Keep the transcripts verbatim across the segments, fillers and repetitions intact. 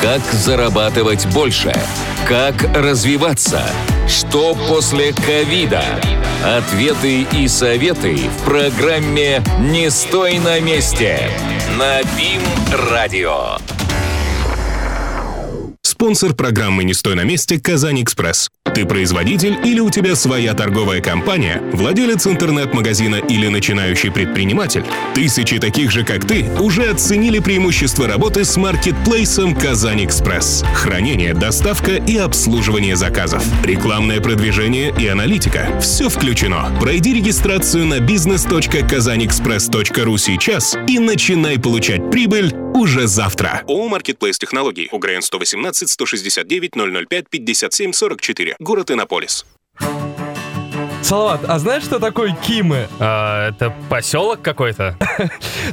Как зарабатывать больше? Как развиваться? Что после ковида? Ответы и советы в программе «Не стой на месте» на БИМ-радио. Спонсор программы «Не стой на месте» — «Казань-экспресс». Ты производитель или у тебя своя торговая компания, владелец интернет-магазина или начинающий предприниматель? Тысячи таких же, как ты, уже оценили преимущества работы с маркетплейсом «Казань-экспресс». Хранение, доставка и обслуживание заказов, рекламное продвижение и аналитика – все включено. Пройди регистрацию на бизнес точка казань экспресс точка ру сейчас и начинай получать прибыль уже завтра. ООО «Маркетплейс Технологий», УГРН сто восемнадцать сто шестьдесят девять ноль ноль пять пятьдесят семь сорок четыре, город Иннополис. Салават, а знаешь, что такое Кимы? А, это поселок какой-то.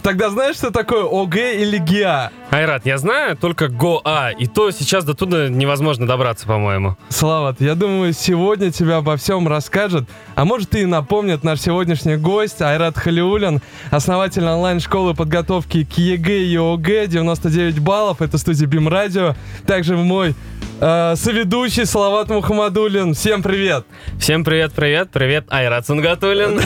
Тогда знаешь, что такое ОГЭ или ГИА? Айрат, я знаю только ГОА, и то сейчас до туда невозможно добраться, по-моему. Салават, я думаю, сегодня тебя обо всем расскажет, а может и напомнит наш сегодняшний гость Айрат Халиуллин, основатель онлайн-школы подготовки к ЕГЭ и ОГЭ девяносто девять баллов, это студия БИМ-радио, также мой э, соведущий Салават Мухамадуллин. Всем привет! Всем привет-привет! Привет, Айрат Сунгатуллин.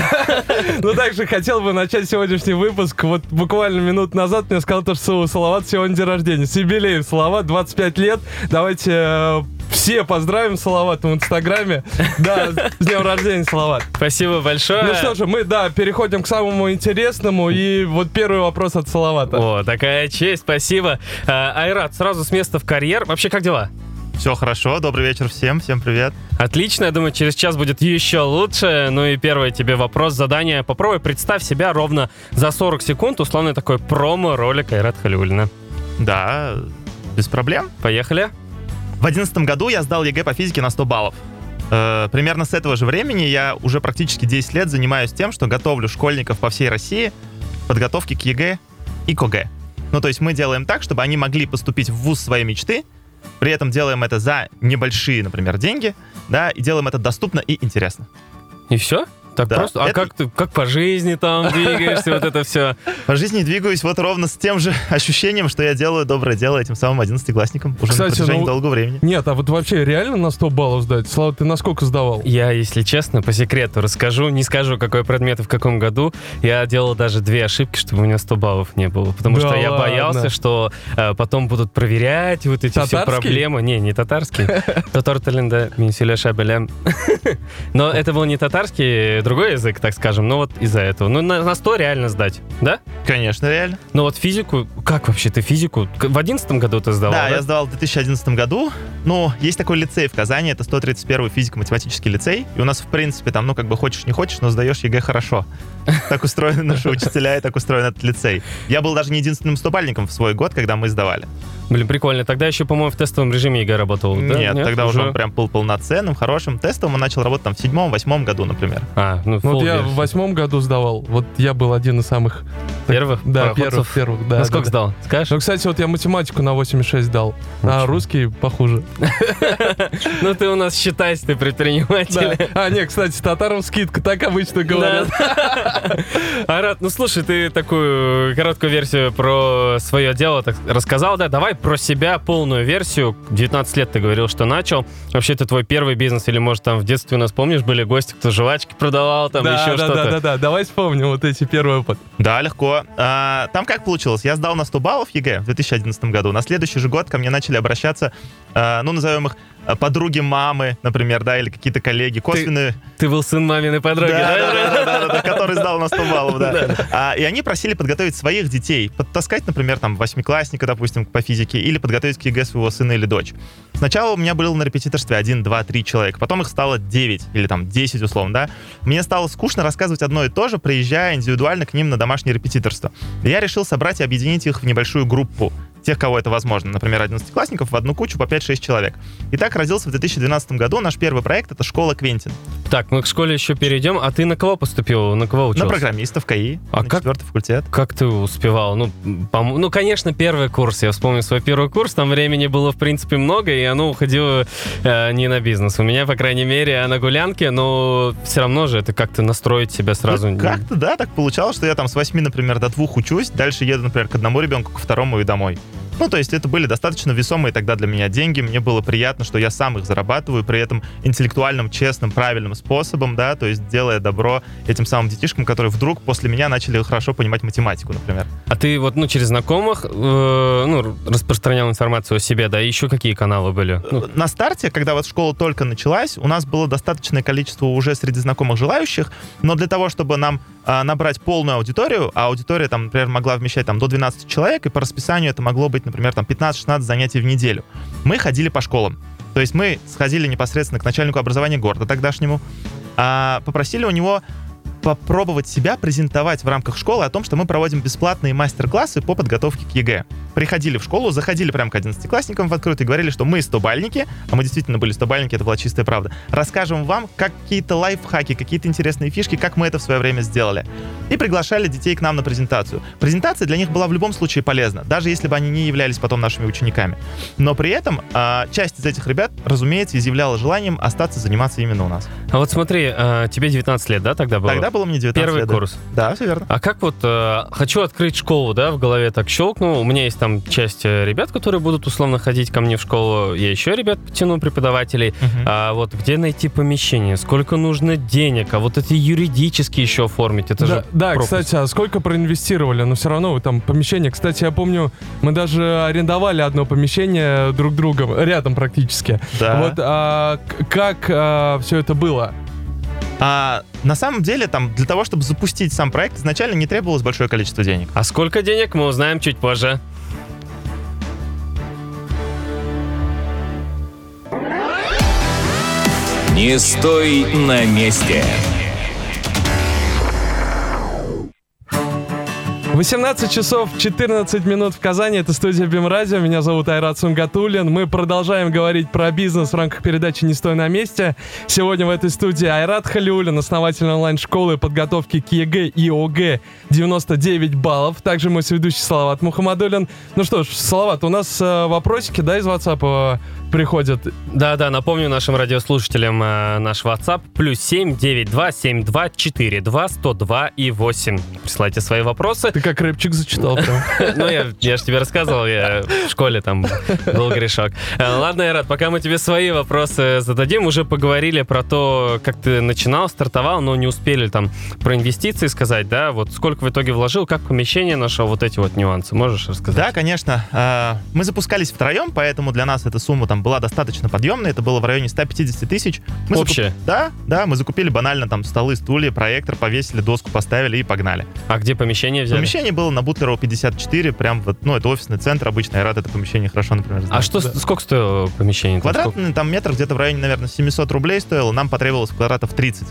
Ну, также хотел бы начать сегодняшний выпуск. Вот буквально минут назад мне сказал, что у Салавата сегодня день рождения. С юбилеем, Салават, двадцать пять лет. Давайте э, все поздравим Салавата в Инстаграме. Да, с днем рождения, Салават. Спасибо большое. Ну что же, мы, да, переходим к самому интересному. И вот первый вопрос от Салавата. О, такая честь, спасибо. А, Айрат, сразу с места в карьер. Вообще, как дела? Все хорошо, добрый вечер всем, всем привет. Отлично, я думаю, через час будет еще лучше. Ну и первый тебе вопрос, задание. Попробуй представь себя ровно за сорок секунд, условно такой промо-ролик Айрат Халиуллина. Да, без проблем. Поехали. В одиннадцатом году я сдал ЕГЭ по физике на сто баллов. Э, примерно с этого же времени я уже практически десять лет занимаюсь тем, что готовлю школьников по всей России к подготовке к ЕГЭ и к ОГЭ. Ну то есть мы делаем так, чтобы они могли поступить в вуз своей мечты. При этом делаем это за небольшие, например, деньги, да, и делаем это доступно и интересно. И все? Так да. Просто? А это... как ты, как по жизни там двигаешься, вот это все? По жизни двигаюсь вот ровно с тем же ощущением, что я делаю доброе дело этим самым одиннадцатиклассникам уже на протяжении долгого времени. Нет, а вот вообще реально на сто баллов сдать? Слава, ты на сколько сдавал? Я, если честно, по секрету расскажу, не скажу, какой предмет и в каком году. Я делал даже две ошибки, чтобы у меня сто баллов не было, потому что я боялся, что потом будут проверять вот эти все проблемы. Не, не татарский. Таторталинда, минсиля шабелем. Но это был не татарский, другой язык, так скажем, но вот из-за этого. Ну, на, на сто реально сдать, да? Конечно, реально. Ну, вот физику, как вообще ты физику? В одиннадцатом году ты сдавал, да? Да, я сдавал в две тысячи одиннадцатом году. Ну, есть такой лицей в Казани, это сто тридцать первый физико-математический лицей, и у нас, в принципе, там, ну, как бы хочешь, не хочешь, но сдаешь ЕГЭ хорошо. Так устроены наши учителя, и так устроен этот лицей. Я был даже не единственным стопальником в свой год, когда мы сдавали. Блин, прикольно. Тогда еще, по-моему, в тестовом режиме ЕГЭ работал, да? Нет, Нет, тогда уже он прям был полноценным, хорошим тестовым. Он начал работать там в седьмом, восьмом году, например. А, ну, ну вот я в восьмом году сдавал. Вот я был один из самых... Первых? Да, первых, первых. Да, на сколько да, сдал? Скажешь? Ну, кстати, вот я математику на восемь и шесть дал, а русский похуже. Ну, ты у нас считай, ты предприниматель. А, нет, кстати, татарам скидка, так обычно говорят. Айрат, ну, слушай, ты такую короткую версию про свое дело рассказал, да? Давай про себя полную версию. девятнадцать лет ты говорил, что начал. Вообще, это твой первый бизнес? Или, может, там в детстве у нас, помнишь, были гости, кто жвачки продавал, там еще что-то? Да, да, да, давай вспомним вот эти первые опыт. Да, легко. А, там как получилось? Я сдал на сто баллов ЕГЭ в две тысячи одиннадцатом году. На следующий же год ко мне начали обращаться, а, ну, назовем их подруги мамы, например, да, или какие-то коллеги, косвенные... Ты, ты был сын маминой подруги, да? Который сдал на сто баллов, да. И они просили подготовить своих детей, подтаскать, например, там, восьмиклассника, допустим, по физике, или подготовить к ЕГЭ своего сына или дочь. Сначала у меня было на репетиторстве один, два, три человека, потом их стало девять, или там десять, условно, да. Мне стало скучно рассказывать одно и то же, приезжая индивидуально к ним на домашнее репетиторство. Я решил собрать и объединить их в небольшую группу, тех, кого это возможно, например, одиннадцатиклассников, в одну кучу по пять-шесть человек. И так родился в две тысячи двенадцатом году наш первый проект, это «Школа Квентин». Так, мы к школе еще перейдем, а ты на кого поступил, на кого учился? На программиста в КАИ, а на как, четвертый факультет. Как ты успевал? Ну, пом- ну, конечно, первый курс, я вспомнил свой первый курс, там времени было, в принципе, много, и оно уходило э, не на бизнес. У меня, по крайней мере, на гулянке, но все равно же это как-то настроить себя сразу. Ну, как-то, да, так получалось, что я там с восьми, например, до двух учусь, дальше еду, например, к одному ребенку, ко второму и домой. Ну, то есть это были достаточно весомые тогда для меня деньги. Мне было приятно, что я сам их зарабатываю, при этом интеллектуальным, честным, правильным способом, да, то есть делая добро этим самым детишкам, которые вдруг после меня начали хорошо понимать математику, например. А ты вот, ну, через знакомых, э, ну, распространял информацию о себе, да, и еще какие каналы были? На старте, когда вот школа только началась, у нас было достаточное количество уже среди знакомых желающих, но для того, чтобы нам э, набрать полную аудиторию, а аудитория, там, например, могла вмещать там до двенадцати человек, и по расписанию это могло быть, например, там пятнадцать-шестнадцать занятий в неделю. Мы ходили по школам. То есть мы сходили непосредственно к начальнику образования города тогдашнему, а попросили у него попробовать себя презентовать в рамках школы о том, что мы проводим бесплатные мастер-классы по подготовке к ЕГЭ. Приходили в школу, заходили прямо к одиннадцатиклассникам в открытую и говорили, что мы стобальники, а мы действительно были стобальники, это была чистая правда. Расскажем вам какие-то лайфхаки, какие-то интересные фишки, как мы это в свое время сделали. И приглашали детей к нам на презентацию. Презентация для них была в любом случае полезна, даже если бы они не являлись потом нашими учениками. Но при этом э, часть из этих ребят, разумеется, изъявляла желанием остаться заниматься именно у нас. А вот смотри, э, тебе девятнадцать лет, да, тогда было? Тогда было мне девятнадцать Первый лет, курс. Да, все верно. А как вот, э, хочу открыть школу, да, в голове так щелкнул, у меня есть там часть ребят, которые будут условно ходить ко мне в школу, я еще ребят потяну, преподавателей, uh-huh. а вот где найти помещение, сколько нужно денег, а вот это юридически еще оформить, это да, же Да, пропуск. Кстати, а сколько проинвестировали, но все равно там помещение, кстати, я помню, мы даже арендовали одно помещение друг другом, рядом практически. Да. Вот а, как а, все это было? А на самом деле, там, для того, чтобы запустить сам проект, изначально не требовалось большое количество денег. А сколько денег, мы узнаем чуть позже. Не стой на месте. восемнадцать часов четырнадцать минут в Казани. Это студия БИМ-радио. Меня зовут Айрат Сунгатуллин. Мы продолжаем говорить про бизнес в рамках передачи «Не стой на месте». Сегодня в этой студии Айрат Халиуллин, основатель онлайн-школы подготовки к ЕГЭ и ОГЭ девяносто девять баллов. Также мой соведущий Салават Мухамадуллин. Ну что ж, Салават, у нас вопросики, да, из WhatsApp приходят? Да-да, напомню нашим радиослушателям наш WhatsApp. Плюс семь девять два семь два четыре два сто два и восемь. Присылайте свои вопросы. Ты как рэпчик зачитал прям. Ну, я, я же тебе рассказывал, я в школе там был грешок. Ладно, Айрат, пока мы тебе свои вопросы зададим, уже поговорили про то, как ты начинал, стартовал, но не успели там про инвестиции сказать, да, вот сколько в итоге вложил, как помещение нашел, вот эти вот нюансы. Можешь рассказать? Да, конечно. Мы запускались втроем, поэтому для нас эта сумма там была достаточно подъемная, это было в районе сто пятьдесят тысяч. Мы Общее? Закуп... Да, да, мы закупили банально там столы, стулья, проектор, повесили, доску поставили и погнали. А где помещение взяли? Помещение было на Бутлерова пятьдесят четыре, прям вот, ну, это офисный центр обычный, Айрат это помещение хорошо, например, знает. А что, да. Сколько стоило помещение? Квадратный там метр где-то в районе, наверное, семьсот рублей стоило, нам потребовалось квадратов тридцать.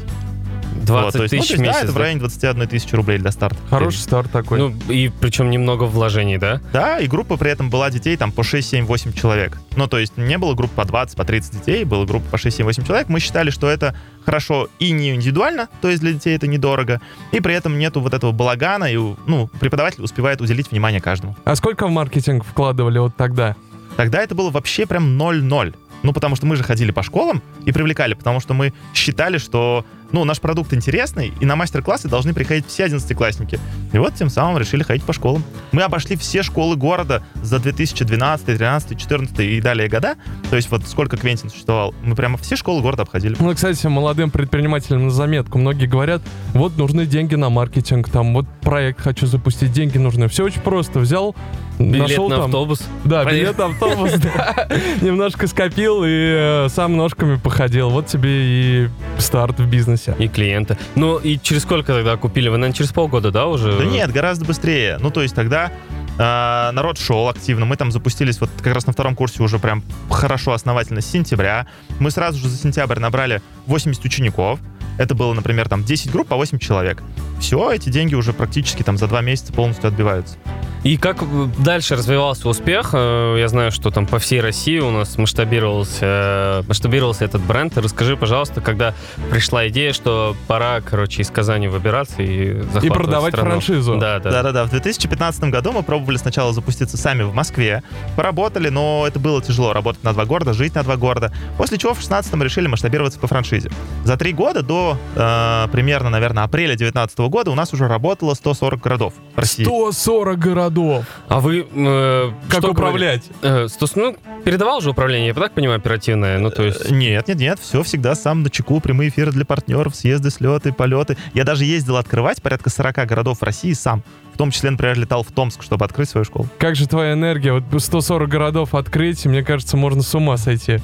двадцать вот, тысяч ну, в месяц, да, это да? в районе двадцать одна тысяча рублей для старта. Хороший старт такой. Ну, и причем немного вложений, да? Да, и группа при этом была детей там по шесть, семь, восемь человек. Ну, то есть не было групп по двадцать, по тридцать детей, было группа по шесть, семь, восемь человек. Мы считали, что это хорошо и не индивидуально, то есть для детей это недорого, и при этом нету вот этого балагана, и, ну, преподаватель успевает уделить внимание каждому. А сколько в маркетинг вкладывали вот тогда? Тогда это было вообще прям ноль-ноль. Ну, потому что мы же ходили по школам и привлекали, потому что мы считали, что, ну, наш продукт интересный, и на мастер-классы должны приходить все одиннадцатиклассники. И вот тем самым решили ходить по школам. Мы обошли все школы города за две тысячи двенадцатый, тринадцатый, четырнадцатый и далее года. То есть вот сколько Квентин существовал, мы прямо все школы города обходили. Ну, кстати, молодым предпринимателям на заметку. Многие говорят, вот нужны деньги на маркетинг, там, вот проект хочу запустить, деньги нужны. Все очень просто. Взял, билет нашел на там... автобус. Да, билет на автобус, да. Немножко скопил и сам ножками походил. Вот тебе и старт в бизнесе. И клиента. Ну и через сколько тогда купили? Вы, наверное, через полгода, да, уже? Да нет, гораздо быстрее. Ну то есть тогда э, народ шел активно. Мы там запустились вот как раз на втором курсе уже прям хорошо, основательно, с сентября. Мы сразу же за сентябрь набрали восемьдесят учеников. Это было, например, там десять групп по восемь человек. Все, эти деньги уже практически там за два месяца полностью отбиваются. И как дальше развивался успех? Я знаю, что там по всей России у нас масштабировался, масштабировался этот бренд. Расскажи, пожалуйста, когда пришла идея, что пора, короче, из Казани выбираться и захватывать страну. И продавать франшизу. Да, да. Да-да-да. В две тысячи пятнадцатом году мы пробовали сначала запуститься сами в Москве. Поработали, но это было тяжело. Работать на два города, жить на два города. После чего в две тысячи шестнадцатом решили масштабироваться по франшизе. За три года до э, примерно, наверное, апреля две тысячи девятнадцатого года у нас уже работало сто сорок городов в России. сто сорок городов! трудов. А вы... Э, как управлять? Э, Стас, ну, передавал же управление, я так понимаю, оперативное? Ну, то есть... Нет, нет, нет, все всегда сам на чеку, прямые эфиры для партнеров, съезды, слеты, полеты. Я даже ездил открывать порядка сорока городов России сам. В том числе, например, летал в Томск, чтобы открыть свою школу. Как же твоя энергия? Вот сто сорок городов открыть, мне кажется, можно с ума сойти.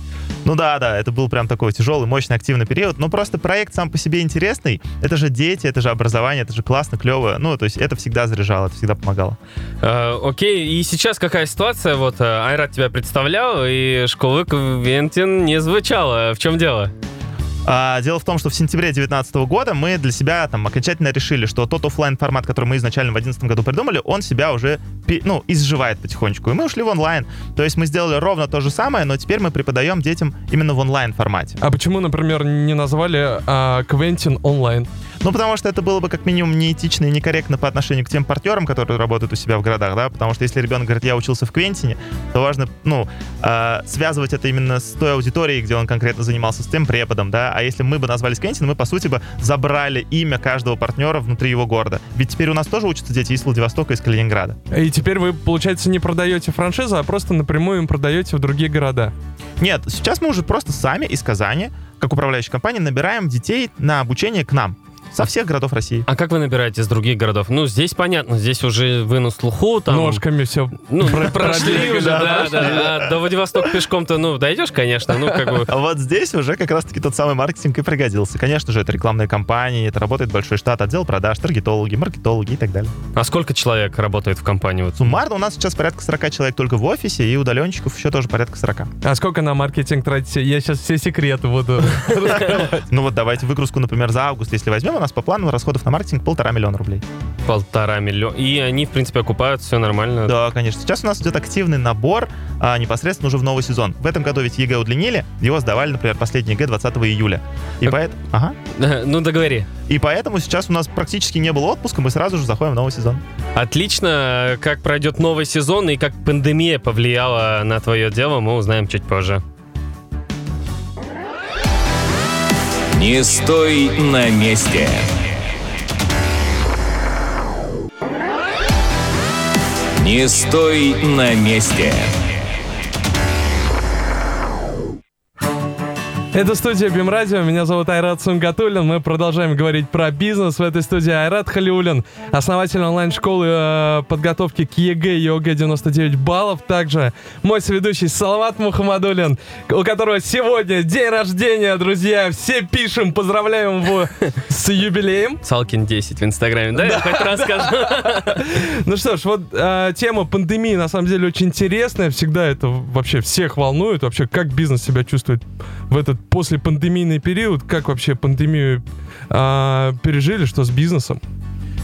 Ну да, да, это был прям такой тяжелый, мощный, активный период. Но просто проект сам по себе интересный. Это же дети, это же образование, это же классно, клево. Ну, то есть это всегда заряжало, это всегда помогало. Э, окей, и сейчас какая ситуация? Вот Айрат тебя представлял, и школы Квентин не звучало. В чем дело? А, дело в том, что в сентябре две тысячи девятнадцатого года мы для себя там окончательно решили, что тот офлайн формат, который мы изначально в две тысячи одиннадцатом году придумали, он себя уже ну, изживает потихонечку. И мы ушли в онлайн. То есть мы сделали ровно то же самое, но теперь мы преподаем детям именно в онлайн-формате. А почему, например, не назвали а, Квентин онлайн? Ну, потому что это было бы как минимум неэтично и некорректно по отношению к тем партнерам, которые работают у себя в городах, да, потому что если ребенок говорит, я учился в Квентине, то важно, ну, э, связывать это именно с той аудиторией, где он конкретно занимался, с тем преподом, да, а если мы бы назвались Квентин, мы, по сути, бы забрали имя каждого партнера внутри его города, ведь теперь у нас тоже учатся дети из Владивостока, из Калининграда. И теперь вы, получается, не продаете франшизу, а просто напрямую им продаете в другие города? Нет, сейчас мы уже просто сами из Казани, как управляющая компания, набираем детей на обучение к нам. Со всех городов России. А как вы набираете с других городов? Ну, здесь понятно, здесь уже вы на слуху. Там, ножками все. Ну, прошли уже, да, да. До Владивостока пешком-то, ну, дойдешь, конечно, ну, как бы. Вот здесь уже как раз-таки тот самый маркетинг и пригодился. Конечно же, это рекламные кампании, это работает большой штат, отдел продаж, таргетологи, маркетологи и так далее. А сколько человек работает в компании? Суммарно у нас сейчас порядка сорока человек только в офисе, и удаленщиков еще тоже порядка сорока. А сколько на маркетинг тратите? Я сейчас все секреты буду раскрывать. Ну вот давайте выгрузку, например, за август, если возьмем, у нас по плану расходов на маркетинг полтора миллиона рублей. Полтора миллиона. И они, в принципе, окупают, все нормально. Да, конечно. Сейчас у нас идет активный набор а, непосредственно уже в новый сезон. В этом году ведь ЕГЭ удлинили, его сдавали, например, последний ЕГЭ двадцатого июля. И поэтому... Ага. Ну, договори. И поэтому сейчас у нас практически не было отпуска, мы сразу же заходим в новый сезон. Отлично. Как пройдет новый сезон и как пандемия повлияла на твое дело, мы узнаем чуть позже. Не стой на месте. Не стой на месте. Это студия БИМ-радио, меня зовут Айрат Сунгатуллин, мы продолжаем говорить про бизнес. В этой студии Айрат Халиуллин, основатель онлайн-школы э, подготовки к ЕГЭ и ОГЭ девяносто девять баллов. Также мой соведущий Салават Мухамадуллин, у которого сегодня день рождения, друзья. Все пишем, поздравляем его с юбилеем. Салкин десять в Инстаграме, да? Я хоть раз скажу. Ну что ж, вот тема пандемии на самом деле очень интересная. Всегда это вообще всех волнует. Вообще, как бизнес себя чувствует в этот после пандемийный период, как вообще пандемию э, пережили, что с бизнесом?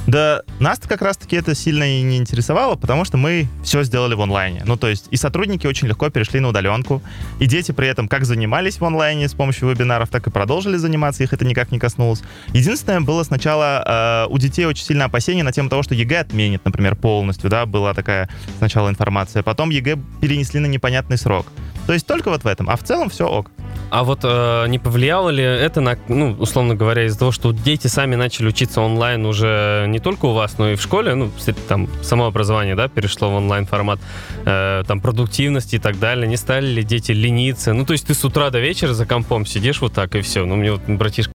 Да, нас-то как раз-таки это сильно и не интересовало, потому что мы все сделали в онлайне. Ну, то есть и сотрудники очень легко перешли на удаленку, и дети при этом как занимались в онлайне с помощью вебинаров, так и продолжили заниматься, их это никак не коснулось. Единственное, было сначала э, у детей очень сильное опасение на тему того, что ЕГЭ отменит, например, полностью, да, была такая сначала информация, потом ЕГЭ перенесли на непонятный срок. То есть только вот в этом, а в целом все ок. А вот э, не повлияло ли это, на, ну, условно говоря, из-за того, что дети сами начали учиться онлайн уже не только у вас, но и в школе, ну, там, самообразование, да, перешло в онлайн-формат, э, там, продуктивность и так далее, не стали ли дети лениться? Ну, то есть ты с утра до вечера за компом сидишь вот так и все, ну, мне вот, братишка,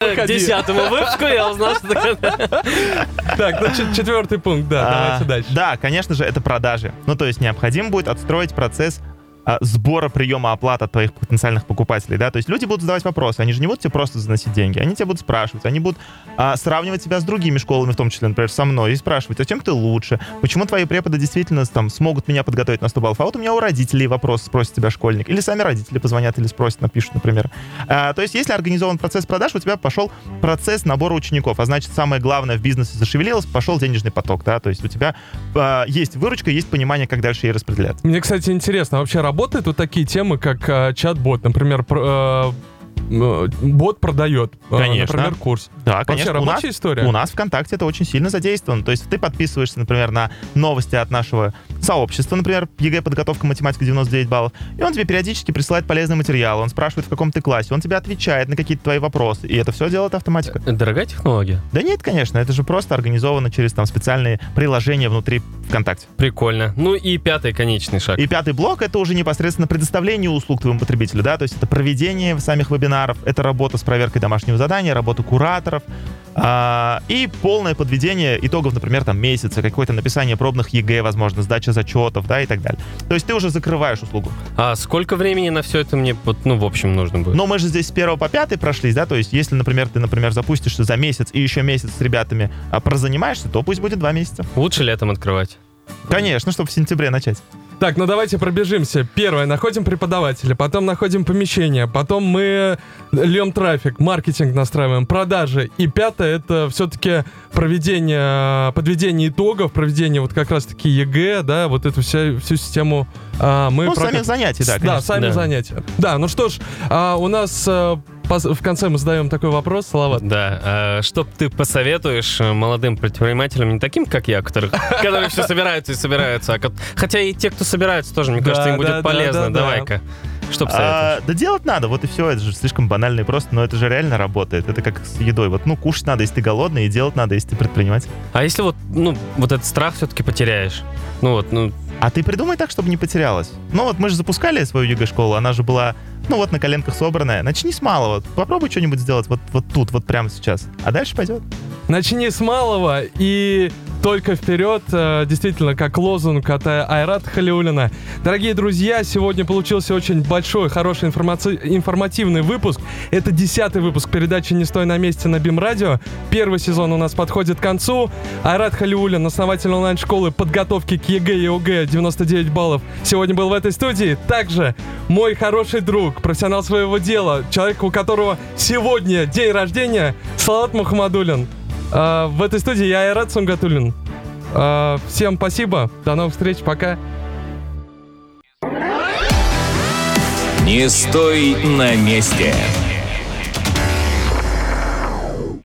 К десятому выпуску я узнал, что это. Так, ну четвертый пункт, да, давайте дальше. Да, конечно же, это продажи. Ну, то есть необходимо будет отстроить процесс сбора, приема оплат от твоих потенциальных покупателей, да, то есть люди будут задавать вопросы, они же не будут тебе просто заносить деньги, они тебя будут спрашивать, они будут а, сравнивать тебя с другими школами, в том числе, например, со мной, и спрашивать, а чем ты лучше, почему твои преподы действительно там смогут меня подготовить на сто баллов, а вот у меня у родителей вопрос, спросит тебя школьник, или сами родители позвонят или спросят, напишут, например. А, то есть если организован процесс продаж, у тебя пошел процесс набора учеников, а значит, самое главное в бизнесе зашевелилось, пошел денежный поток, да, то есть у тебя а, есть выручка, есть понимание, как дальше ей распределяться. Мне, кстати, интересно, вообще работа Работают вот такие темы, как а, чат-бот, например, про, э, бот продает, конечно. Например, курс. Да, конечно. Вообще рабочая у нас, история. У нас ВКонтакте это очень сильно задействовано. То есть ты подписываешься, например, на новости от нашего сообщества, например, ЕГЭ подготовка математика девяносто девять баллов, и он тебе периодически присылает полезный материал, он спрашивает, в каком ты классе, он тебе отвечает на какие-то твои вопросы, и это все делает автоматика. Дорогая технология? Да нет, конечно, это же просто организовано через там специальные приложения внутри ВКонтакте. Прикольно. Ну и пятый конечный шаг. И пятый блок — это уже непосредственно предоставление услуг твоему потребителю, да, то есть это проведение самих вебинаров, это работа с проверкой домашнего задания, работа кураторов, а, и полное подведение итогов, например, там месяца, какое-то написание пробных ЕГЭ, возможно, сдача зачетов, да, и так далее. То есть ты уже закрываешь услугу. А сколько времени на все это мне, ну, в общем, нужно будет? Ну, мы же здесь с первого по пятый прошлись, да, то есть если, например, ты, например, запустишься за месяц и еще месяц с ребятами прозанимаешься, то пусть будет два месяца. Лучше летом открывать. Конечно, чтобы в сентябре начать. Так, ну давайте пробежимся. Первое, находим преподавателя, потом находим помещение, потом мы льем трафик, маркетинг настраиваем, продажи. И пятое, это все-таки проведение, подведение итогов, проведение вот как раз-таки ЕГЭ, да, вот эту вся, всю систему. А, мы ну, прокат... самих занятий, да, конечно. Да, сами да. занятия. Да, ну что ж, а, у нас... В конце мы задаем такой вопрос, Салават. Да. Что ты посоветуешь молодым предпринимателям, не таким, как я, которых, которые все собираются и собираются, а, хотя и те, кто собираются, тоже, мне да, кажется, им будет да, полезно. Да, да, Давай-ка. Да. Что посоветуешь? А, да делать надо, вот и все. Это же слишком банально и просто, но это же реально работает. Это как с едой. Вот, ну, кушать надо, если ты голодный, и делать надо, если ты предприниматель. А если вот, ну, вот этот страх все-таки потеряешь? Ну вот, ну... А ты придумай так, чтобы не потерялось. Ну вот мы же запускали свою ЕГЭ-школу, она же была... Ну вот на коленках собранная. Начни с малого. Попробуй что-нибудь сделать вот, вот тут, вот прямо сейчас. А дальше пойдет. Начни с малого и только вперед. Действительно, как лозунг от Айрата Халиуллина. Дорогие друзья, сегодня получился очень большой, хороший информаци... информативный выпуск. Это десятый выпуск передачи «Не стой на месте» на БИМ-радио. Первый сезон у нас подходит к концу. Айрат Халиуллин, основатель онлайн-школы подготовки к ЕГЭ и ОГЭ девяносто девять баллов, сегодня был в этой студии. Также мой хороший друг, профессионал своего дела, человек, у которого сегодня день рождения, Салават Мухамадуллин. А, в этой студии я, Айрат Сунгатуллин. А, всем спасибо, до новых встреч, пока. Не стой на месте.